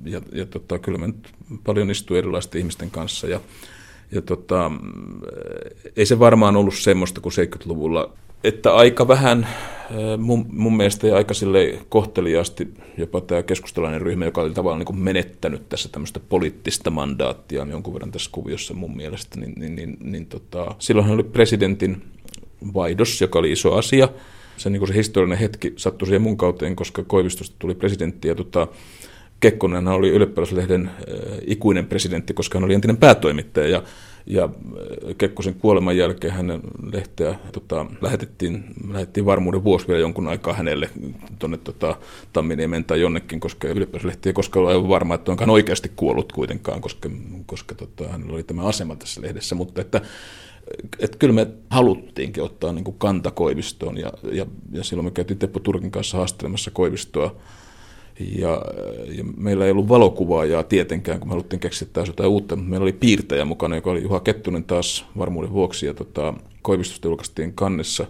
Ja, ja tota, kyllä mä nyt paljon istuin erilaisten ihmisten kanssa. Ja, ja tota, ei se varmaan ollut semmoista kuin seitsemänkymmentäluvulla. Että aika vähän mun, mun mielestä ja aika silleen kohteliaasti jopa tämä keskustalainen ryhmä, joka oli tavallaan niin kuin menettänyt tässä tämmöistä poliittista mandaattia jonkun verran tässä kuviossa mun mielestä, niin, niin, niin, niin tota, silloinhan oli presidentin vaihdos, joka oli iso asia. Se, niin kuin se historiallinen hetki sattui siihen mun kauteen, koska Koivistosta tuli presidentti ja tota, Kekkonen oli Ylioppilaslehden ikuinen presidentti, koska hän oli entinen päätoimittaja. Ja, ja Kekkosen kuoleman jälkeen hänen lehteä tota, lähetettiin, lähetettiin varmuuden vuosi vielä jonkun aikaa hänelle tuonne tota, Tamminiemen tai jonnekin, koska Ylioppilaslehti ei koskaan ole aivan varma, että onkaan oikeasti kuollut kuitenkaan, koska, koska tota, hänellä oli tämä asema tässä lehdessä. Mutta että, että kyllä me haluttiinkin ottaa niin kuin kanta Koivistoon, ja, ja, ja silloin me käytiin Teppo Turkin kanssa haastelemassa Koivistoa. Ja, ja meillä ei ollut valokuvaajaa tietenkään, kun me haluttiin keksiä taas jotain uutta, mutta meillä oli piirtäjä mukana, joka oli Juha Kettunen taas varmuuden vuoksi. Ja tota, Koivistosta julkaistiin kannessa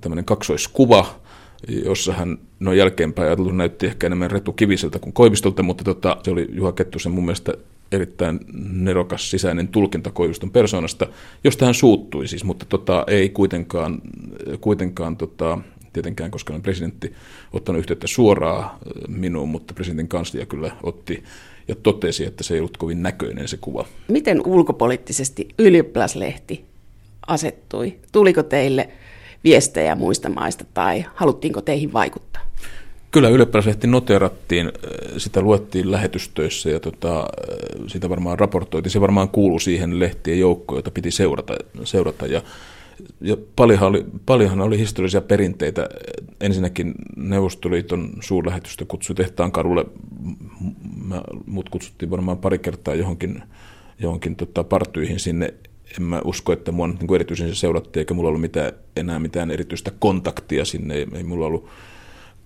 tämmöinen kaksoiskuva, jossa hän, no jälkeenpäin ajateltu, näytti ehkä enemmän Retu Kiviseltä kuin Koivistolta, mutta tota, se oli Juha Kettusen mun mielestä erittäin nerokas sisäinen tulkinta Koiviston persoonasta, josta hän suuttui siis, mutta tota, ei kuitenkaan, kuitenkaan tota, tietenkään, koska presidentti ottanut yhteyttä suoraan minuun, mutta presidentin kanslia kyllä otti ja totesi, että se ei ollut kovin näköinen se kuva. Miten ulkopoliittisesti Ylioppilaslehti asettui? Tuliko teille viestejä muista maista tai haluttiinko teihin vaikuttaa? Kyllä Ylioppilaslehti noteerattiin, sitä luettiin lähetystöissä ja tota, sitä varmaan raportoitiin. Se varmaan kuului siihen lehtien joukkoon, jota piti seurata, seurata ja Ja paljonhan oli, paljonhan oli historiallisia perinteitä. Ensinnäkin Neuvostoliiton suurlähetystö kutsui Tehtaan kadulle. Mut kutsuttiin varmaan pari kertaa johonkin, johonkin tota partyihin sinne. En mä usko, että mua nyt niin erityisen seurattiin, eikä mulla ollut mitään, enää mitään erityistä kontaktia sinne. Ei, ei mulla ollut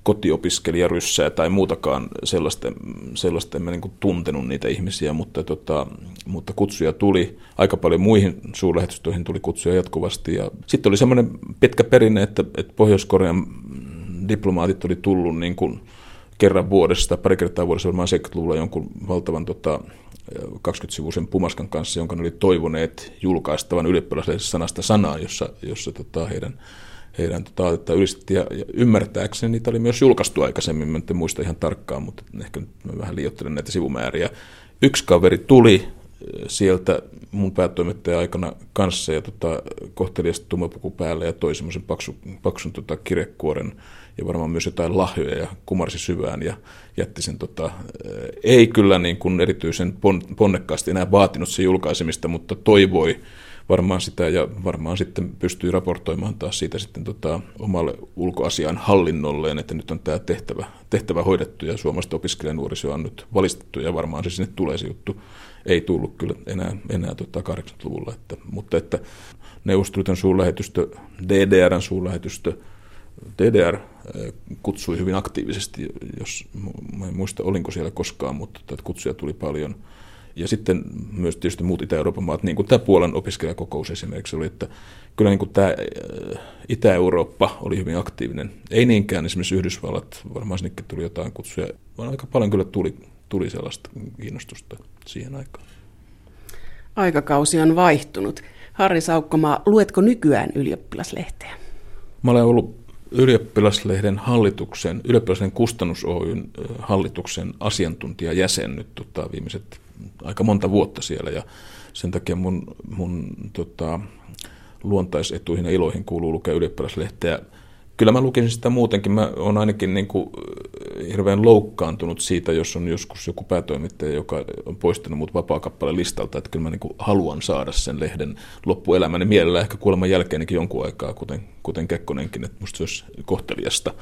kotiopiskelijaryssää tai muutakaan sellaista, sellaista en mä niin kuin tuntenut niitä ihmisiä, mutta, tota, mutta kutsuja tuli. Aika paljon muihin suurlähetystöihin tuli kutsuja jatkuvasti. Ja sitten oli semmoinen pitkä perinne, että, että Pohjois-Korean diplomaatit oli tullut niin kuin kerran vuodessa, pari kertaa vuodessa varmaan seitsemänkymmentäluvulla jonkun valtavan tota, kaksikymmentäsivuisen pumaskan kanssa, jonka ne oli toivoneet julkaistavan Ylioppilaslehdessä sanasta sanaa, jossa, jossa tota, heidän Heidän tota, aatetta ylistettiin ja, ja ymmärtääkseni niitä oli myös julkaistu aikaisemmin, mä en muista ihan tarkkaan, mutta ehkä nyt mä vähän liioittelen näitä sivumääriä. Yksi kaveri tuli sieltä mun päätoimittajan aikana kanssa ja tota, kohteliasta tummapuku päälle ja toi semmoisen paksu, paksun tota, kirjekuoren ja varmaan myös jotain lahjoja ja kumarsi syvään ja jätti sen. Tota, ei kyllä niin kuin erityisen ponnekkaasti enää vaatinut sen julkaisemista, mutta toivoi varmaan sitä ja varmaan sitten pystyy raportoimaan taas siitä sitten tota omalle ulkoasian hallinnolleen, että nyt on tämä tehtävä, tehtävä hoidettu ja suomalaiset opiskelijanuorisoa on nyt valistettu ja varmaan se sinne tulee se juttu. Ei tullut kyllä enää, enää tota kahdeksankymmentäluvulla, että, mutta että Neuvostoliiton suurlähetystö, D D R:n suurlähetystö, D D R kutsui hyvin aktiivisesti, jos mä en muista olinko siellä koskaan, mutta että kutsuja tuli paljon. Ja sitten myös tietysti muut Itä-Euroopan maat, niin kuin tämä Puolan opiskelijakokous esimerkiksi oli, että kyllä niin kuin tämä Itä-Eurooppa oli hyvin aktiivinen. Ei niinkään esimerkiksi Yhdysvallat, varmaan sinnekin tuli jotain kutsuja, vaan aika paljon kyllä tuli, tuli sellaista kiinnostusta siihen aikaan. Aikakausi on vaihtunut. Harri Saukkomaa, luetko nykyään Ylioppilaslehteä? Mä olen ollut Ylioppilaslehden hallituksen, Ylioppilaslehden kustannus Oyn hallituksen asiantuntijajäsen nyt tota, viimeiset aika monta vuotta siellä ja sen takia mun, mun tota, luontaisetuihin ja iloihin kuuluu lukea Ylioppilaslehteä. Kyllä mä lukisin sitä muutenkin. Mä oon ainakin niin kuin hirveän loukkaantunut siitä, jos on joskus joku päätoimittaja, joka on poistanut mut vapaakappaleen listalta. Että kyllä mä niin kuin haluan saada sen lehden loppuelämäni mielellä, ehkä kuoleman jälkeenkin jonkun aikaa, kuten, kuten Kekkonenkin, että musta se olisi kohteliasta.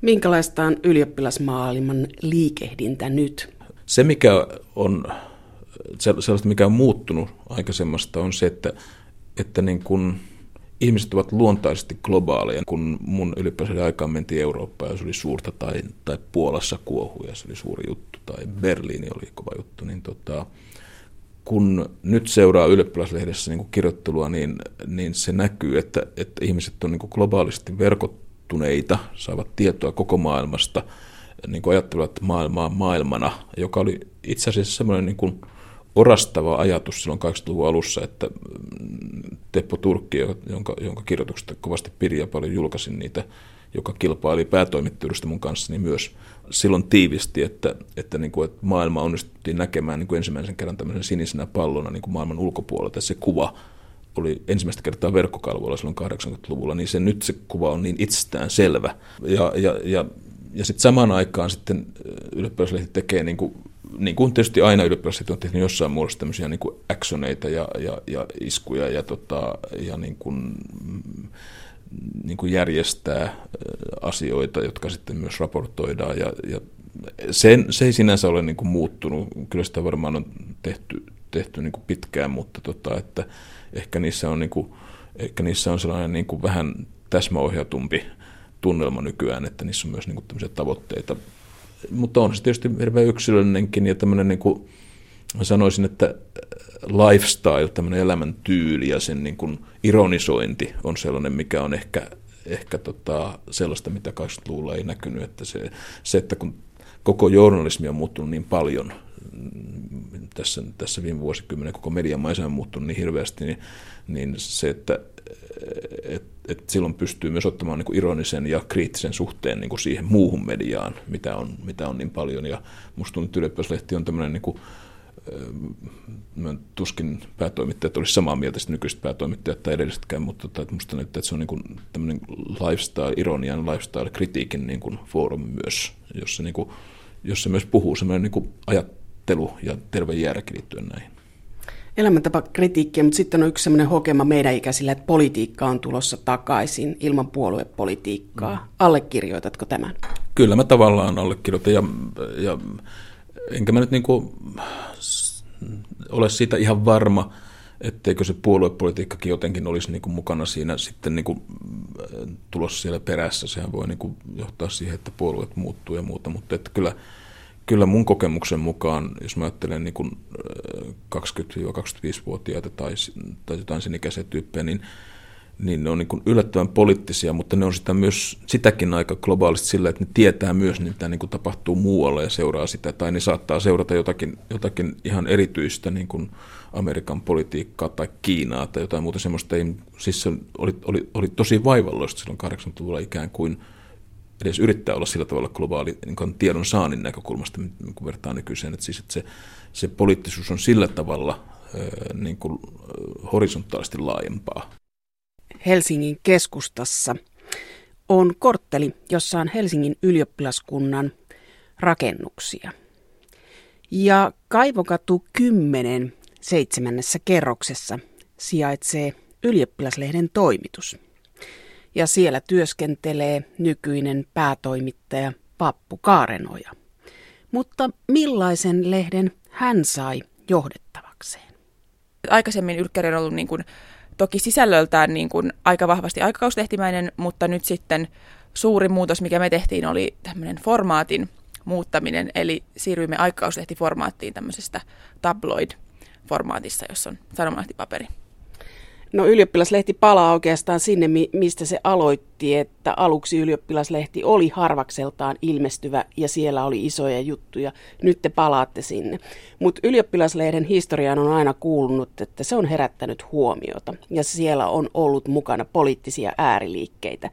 Minkälaista on ylioppilasmaailman liikehdintä nyt? Se, mikä on, sellaista, mikä on muuttunut aikaisemmasta, on se, että, että niin kun ihmiset ovat luontaisesti globaaleja. Kun mun ylipäänsä aikaan mentiin Eurooppaan ja se oli suurta, tai, tai Puolassa kuohuja, se oli suuri juttu, tai Berliini oli kova juttu, niin tota, kun nyt seuraa Ylioppilaslehdessä niin kun kirjoittelua, niin, niin se näkyy, että, että ihmiset on niin kun globaalisti verkottuneita, saavat tietoa koko maailmasta, niin kuin ajattelevat maailmaa maailmana, joka oli itse asiassa semmoinen niin kuin orastava ajatus silloin kahdeksankymmentäluvun alussa, että Teppo Turkki, jonka, jonka kirjoituksesta kovasti pidin ja paljon julkaisin niitä, joka kilpaili päätoimittajuudesta mun kanssa, niin myös silloin tiivisti, että, että, niin kuin, että maailma onnistuttiin näkemään niin kuin ensimmäisen kerran tämmöisen sinisenä pallona niin kuin maailman ulkopuolelta. Se kuva oli ensimmäistä kertaa verkkokalvoilla silloin kahdeksankymmentäluvulla, niin se nyt se kuva on niin itsestään selvä. Ja, ja, ja Ja sitten samaan aikaan sitten Ylioppilaslehti tekee, niin kuin, niin kuin tietysti aina Ylioppilaslehti on tehnyt jossain muodossa tämmöisiä niin kuin actioneita ja, ja, ja iskuja ja, tota, ja niin kuin, niin kuin järjestää asioita, jotka sitten myös raportoidaan. Ja, ja sen, se ei sinänsä ole niin kuin muuttunut, kyllä sitä varmaan on tehty, tehty niin kuin pitkään, mutta tota, että ehkä, niissä on niin kuin, ehkä niissä on sellainen niin kuin vähän täsmäohjatumpi tunnelma nykyään, että niissä on myös niinku tämmöisiä tavoitteita. Mutta on se tietysti hirveän yksilöllinenkin ja tämmöinen, niinku, sanoisin, että lifestyle, tämmöinen elämäntyyli ja sen niinku ironisointi on sellainen, mikä on ehkä ehkä tota sellaista, mitä kahdeksankymmentäluvulla ei näkynyt, että se, se, että kun koko journalismi on muuttunut niin paljon tässä, tässä viime vuosikymmenen, koko mediamaisema on muuttunut niin hirveästi, niin, niin se, että et, et silloin pystyy myös ottamaan niin kuin ironisen ja kriittisen suhteen niin kuin siihen muuhun mediaan, mitä on, mitä on niin paljon. Ja musta tuntuu, että Ylioppilaslehti on tämmöinen... Niin kuin, Mä tuskin päätoimittajat olisi samaa mieltä nykyiset päätoimittajat tai edellisetkään, mutta minusta näyttää, että se on niin kuin tämmöinen lifestyle-ironian, lifestyle-kritiikin niin kuin foorumi myös, jossa, niin kuin, jossa myös puhuu semmoinen niin kuin ajattelu ja terve järki liittyen näihin. Elämäntapakritiikkiä, mutta sitten on yksi semmoinen hokema meidän ikäisillä, että politiikka on tulossa takaisin ilman puoluepolitiikkaa. Mm. Allekirjoitatko tämän? Kyllä mä tavallaan allekirjoitan ja... ja enkä mä nyt niin kuin ole siitä ihan varma, etteikö se puoluepolitiikkakin jotenkin olisi niin kuin mukana siinä sitten niin kuin tulossa siellä perässä. Sehän voi niin kuin johtaa siihen, että puolueet muuttuu ja muuta, mutta että kyllä, kyllä mun kokemuksen mukaan, jos mä ajattelen niin kuin kaksikymmentä-kaksikymmentäviisivuotiaita tai, tai jotain sen ikäisiä tyyppejä, niin niin ne on niin kuin yllättävän poliittisia, mutta ne on sitä myös, sitäkin aika globaalisti sillä, että ne tietää myös, mitä niin kuin tapahtuu muualla ja seuraa sitä, tai ne saattaa seurata jotakin, jotakin ihan erityistä niin kuin Amerikan politiikkaa tai Kiinaa tai jotain muuta semmoista. Siis se oli, oli, oli tosi vaivalloista silloin kahdeksankymmentäluvulla ikään kuin edes yrittää olla sillä tavalla globaali niin tiedon saannin näkökulmasta, kun vertaa nykyiseen, että, siis, että se, se poliittisuus on sillä tavalla niin kuin horisontaalisesti laajempaa. Helsingin keskustassa on kortteli, jossa on Helsingin ylioppilaskunnan rakennuksia. Ja Kaivokatu kymmenen seitsemännessä kerroksessa sijaitsee Ylioppilaslehden toimitus. Ja siellä työskentelee nykyinen päätoimittaja Pappu Kaarenoja. Mutta millaisen lehden hän sai johdettavakseen? Aikaisemmin Ylkkäri on ollut niin kuin toki sisällöltään niin kuin aika vahvasti aikakauslehtimäinen, mutta nyt sitten suuri muutos, mikä me tehtiin, oli tämmöinen formaatin muuttaminen. Eli siirryimme aikakauslehtiformaattiin tämmöisestä tabloid-formaatissa, jossa on sanomalehti-paperi. No Ylioppilaslehti palaa oikeastaan sinne, mistä se aloitti, että aluksi Ylioppilaslehti oli harvakseltaan ilmestyvä ja siellä oli isoja juttuja. Nyt te palaatte sinne. Mutta Ylioppilaslehden historiaan on aina kuulunut, että se on herättänyt huomiota ja siellä on ollut mukana poliittisia ääriliikkeitä.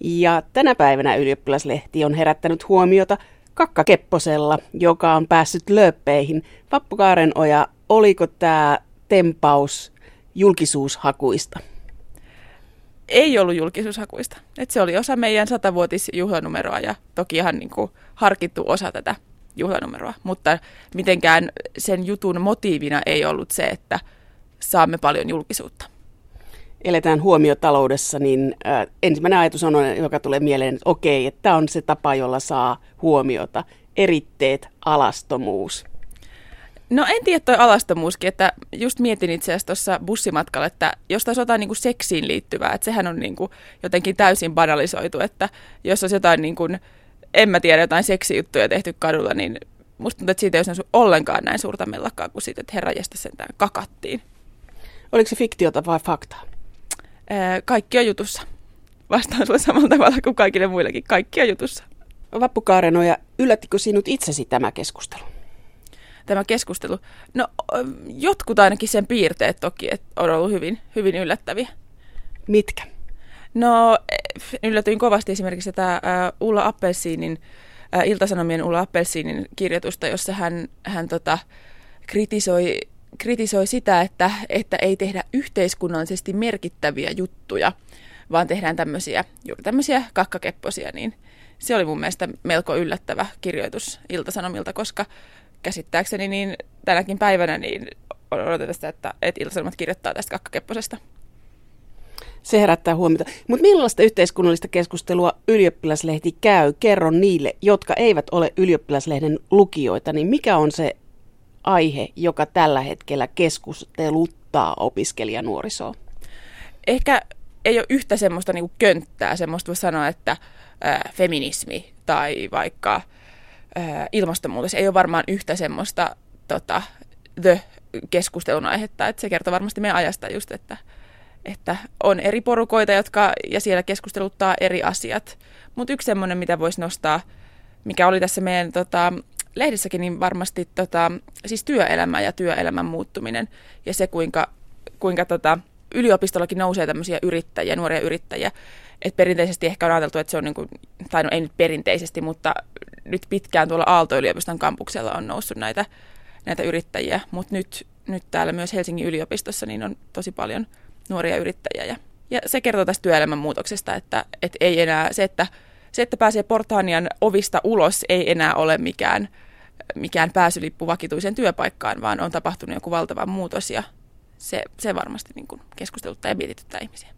Ja tänä päivänä Ylioppilaslehti on herättänyt huomiota Kakka Kepposella, joka on päässyt lööppeihin. Pappu Kaarenoja, oliko tämä tempaus julkisuushakuista? Ei ollut julkisuushakuista. Et se oli osa meidän satavuotisjuhlanumeroa ja toki ihan niin kuin harkittu osa tätä juhlanumeroa. Mutta mitenkään sen jutun motiivina ei ollut se, että saamme paljon julkisuutta. Eletään huomiotaloudessa, niin äh, ensimmäinen ajatus on, joka tulee mieleen, että okei, että tämä on se tapa, jolla saa huomiota. Eritteet, alastomuus. No en tiedä toi alastomuuskin, että just mietin itse asiassa tuossa bussimatkalla, että jos taas jotain niin kuin seksiin liittyvää, että sehän on niin kuin jotenkin täysin banalisoitu, että jos olisi jotain, niin kuin, en mä tiedä, jotain seksijuttuja tehty kadulla, niin musta tuntuu, että siitä ei olisi ollenkaan näin suurta mellakkaa kuin siitä, että herranjestas sentään kakattiin. Oliko se fiktiota vai faktaa? Ee, kaikki on jutussa. Vastaan sulle samalla tavalla kuin kaikille muillekin. Kaikki on jutussa. Vappu Kaarenoja, yllättikö sinut itsesi tämä keskustelu? Tämä keskustelu. No jotkut ainakin sen piirteet toki, että on ollut hyvin, hyvin yllättäviä. Mitkä? No yllätyin kovasti esimerkiksi tämä Ulla Appelsiinin, Ilta-Sanomien Ulla Appelsiinin kirjoitusta, jossa hän, hän tota, kritisoi, kritisoi sitä, että, että ei tehdä yhteiskunnallisesti merkittäviä juttuja, vaan tehdään tämmöisiä, juuri tämmöisiä kakkakepposia. Niin se oli mun mielestä melko yllättävä kirjoitus Ilta-Sanomilta, koska käsittääkseni niin tänäkin päivänä niin odotetaan sitä, että Ilta-Sanomat kirjoittaa tästä kakkakepposesta. Se herättää huomiota. Mutta millaista yhteiskunnallista keskustelua Ylioppilaslehti käy? Kerro niille, jotka eivät ole Ylioppilaslehden lukijoita, niin mikä on se aihe, joka tällä hetkellä keskusteluttaa opiskelijanuorisoa? Ehkä ei ole yhtä semmoista niinku könttää, semmoista voi sanoa, että äh, feminismi tai vaikka ilmastonmuutos ei ole varmaan yhtä semmoista tota, the-keskustelun aihetta, että se kertoo varmasti meidän ajasta just, että, että on eri porukoita, jotka, ja siellä keskusteluttaa eri asiat. Mutta yksi semmoinen, mitä voisi nostaa, mikä oli tässä meidän tota, lehdissäkin, niin varmasti tota, siis työelämä ja työelämän muuttuminen ja se, kuinka, kuinka tota, yliopistollakin nousee tämmöisiä yrittäjiä, nuoria yrittäjiä. Et perinteisesti ehkä on ajateltu, että se on, niin kuin, tai no ei nyt perinteisesti, mutta nyt pitkään tuolla Aalto-yliopiston kampuksella on noussut näitä, näitä yrittäjiä, mutta nyt, nyt täällä myös Helsingin yliopistossa niin on tosi paljon nuoria yrittäjiä. Ja, ja se kertoo tästä työelämän muutoksesta, että, että ei enää se, että, se, että pääsee Portaanian ovista ulos, ei enää ole mikään, mikään pääsylippu vakituiseen työpaikkaan, vaan on tapahtunut joku valtava muutos ja se, se varmasti niin kuin keskusteluttaa ja mietityttää ihmisiä.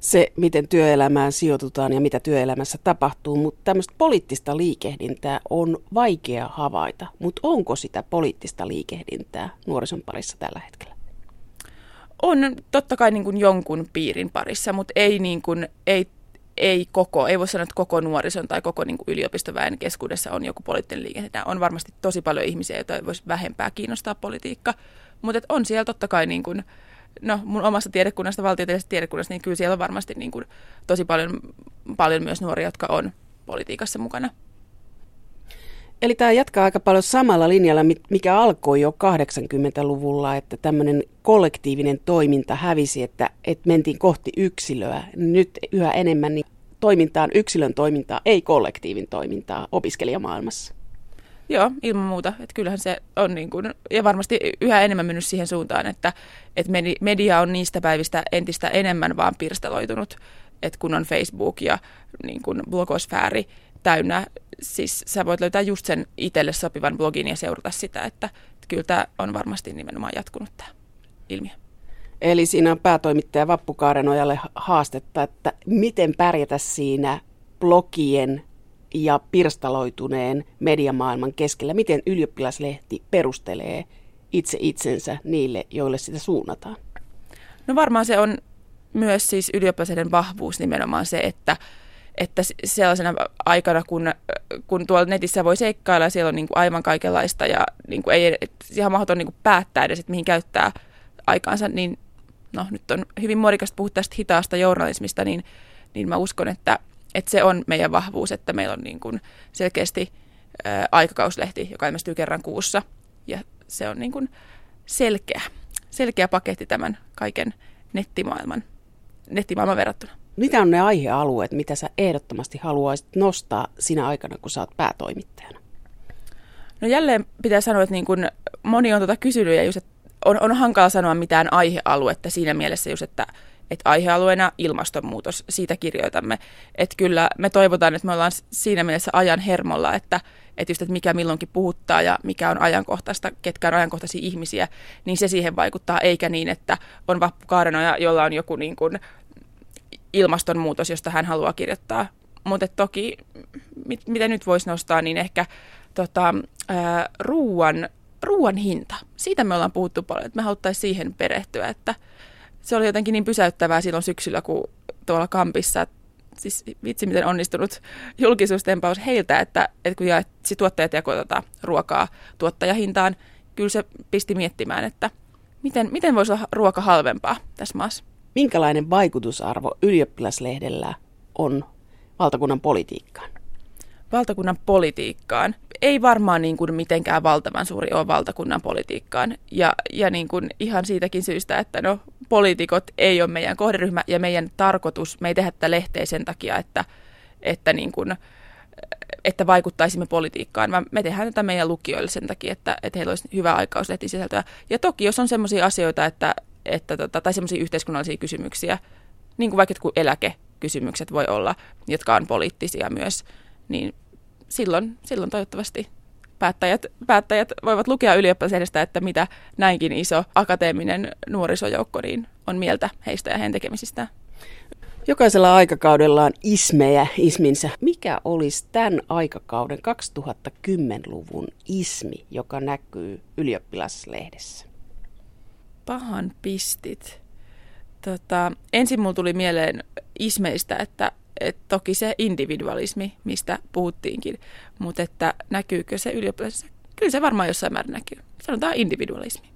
Se, miten työelämään sijoitutaan ja mitä työelämässä tapahtuu, mutta tämmöistä poliittista liikehdintää on vaikea havaita. Mutta onko sitä poliittista liikehdintää nuorison parissa tällä hetkellä? On totta kai niin kuin jonkun piirin parissa, mutta ei, niin kuin, ei, ei koko, ei voi sanoa, että koko nuorison tai koko niin kuin yliopistoväen keskuudessa on joku poliittinen liikehdintä. On varmasti tosi paljon ihmisiä, joita voisi vähempää kiinnostaa politiikka, mutta on siellä totta kai niin kuin, no, mun omasta tiedekunnasta, valtiotieteellisestä tiedekunnasta, niin kyllä siellä on varmasti niin kuin tosi paljon, paljon myös nuoria, jotka on politiikassa mukana. Eli tämä jatkaa aika paljon samalla linjalla, mikä alkoi jo kahdeksankymmentäluvulla, että tämmöinen kollektiivinen toiminta hävisi, että, että mentiin kohti yksilöä. Nyt yhä enemmän niin toimintaan yksilön toimintaa, ei kollektiivin toimintaa opiskelijamaailmassa. Joo, ilman muuta. Että kyllähän se on niin kuin, ja varmasti yhä enemmän mennyt siihen suuntaan, että, että media on niistä päivistä entistä enemmän vaan pirstaloitunut, että kun on Facebook ja niin kuin blogosfääri täynnä, siis sä voit löytää just sen itselle sopivan blogin ja seurata sitä, että, että kyllä tämä on varmasti nimenomaan jatkunut tämä ilmiö. Eli siinä on päätoimittaja Vappu Kaarenojalle haastetta, että miten pärjätä siinä blogien ja pirstaloituneen mediamaailman keskellä, miten ylioppilaslehti perustelee itse itsensä niille, joille sitä suunnataan? No varmaan se on myös siis ylioppilaslehden vahvuus nimenomaan se, että, että sellaisena aikana, kun, kun tuolla netissä voi seikkailla ja siellä on niin kuin aivan kaikenlaista ja niin kuin ei ihan mahdoton niin kuin päättää edes, että mihin käyttää aikaansa, niin no nyt on hyvin muodikasta puhua tästä hitaasta journalismista, niin, niin mä uskon, että Että se on meidän vahvuus, että meillä on niin kuin selkeästi ää, aikakauslehti, joka ilmestyy kerran kuussa. Ja se on niin kuin selkeä, selkeä paketti tämän kaiken nettimaailman, nettimaailman verrattuna. Mitä on ne aihealueet, mitä sä ehdottomasti haluaisit nostaa sinä aikana, kun sä oot päätoimittajana? No jälleen pitää sanoa, että niin kuin moni on tuota kysynyt ja just, että on, on hankala sanoa mitään aihealuetta siinä mielessä, just, että että aihealueena ilmastonmuutos, siitä kirjoitamme. Että kyllä me toivotaan, että me ollaan siinä mielessä ajan hermolla, että, että, just, että mikä milloinkin puhuttaa ja mikä on ajankohtaista, ketkä on ajankohtaisia ihmisiä, niin se siihen vaikuttaa, eikä niin, että on Vappu Kaarenoja, jolla on joku niin kuin ilmastonmuutos, josta hän haluaa kirjoittaa. Mutta toki, mit, mitä nyt voisi nostaa, niin ehkä tota, ää, ruuan, ruuan hinta. Siitä me ollaan puhuttu paljon, että me haluttaisiin siihen perehtyä, että se oli jotenkin niin pysäyttävää silloin syksyllä, kun tuolla kampissa, siis vitsi miten onnistunut julkisuustempaus heiltä, että, että kun jaet, siis tuottajat jakoi tuota ruokaa tuottajahintaan, kyllä se pisti miettimään, että miten, miten voisi olla ruoka halvempaa tässä maassa. Minkälainen vaikutusarvo ylioppilaslehdellä on valtakunnan politiikkaan? Valtakunnan politiikkaan. Ei varmaan niin kuin mitenkään valtavan suuri ole valtakunnan politiikkaan. Ja, ja niin kuin ihan siitäkin syystä, että no, poliitikot ei ole meidän kohderyhmä ja meidän tarkoitus, me ei tehdä tätä lehteä sen takia, että, että, niin kuin, että vaikuttaisimme politiikkaan, vaan me tehdään tätä meidän lukijoille sen takia, että, että heillä olisi hyvä aikaus lehtiin sisältöä. Ja toki, jos on sellaisia asioita että, että, tai sellaisia yhteiskunnallisia kysymyksiä, niin kuin vaikka eläkekysymykset voi olla, jotka on poliittisia myös, niin Silloin, silloin toivottavasti päättäjät, päättäjät voivat lukea ylioppilaslehdestä, että mitä näinkin iso akateeminen nuorisojoukko niin on mieltä heistä ja heidän tekemisistään. Jokaisella aikakaudella on ismejä isminsä. Mikä olisi tämän aikakauden kaksituhattakymmenluvun ismi, joka näkyy ylioppilaslehdessä? Pahan pistit. Tota, ensin mulla tuli mieleen ismeistä, että Et toki se individualismi, mistä puhuttiinkin, mutta että näkyykö se ylioppilaisessa? Kyllä se varmaan jossain määrin näkyy. Sanotaan individualismi.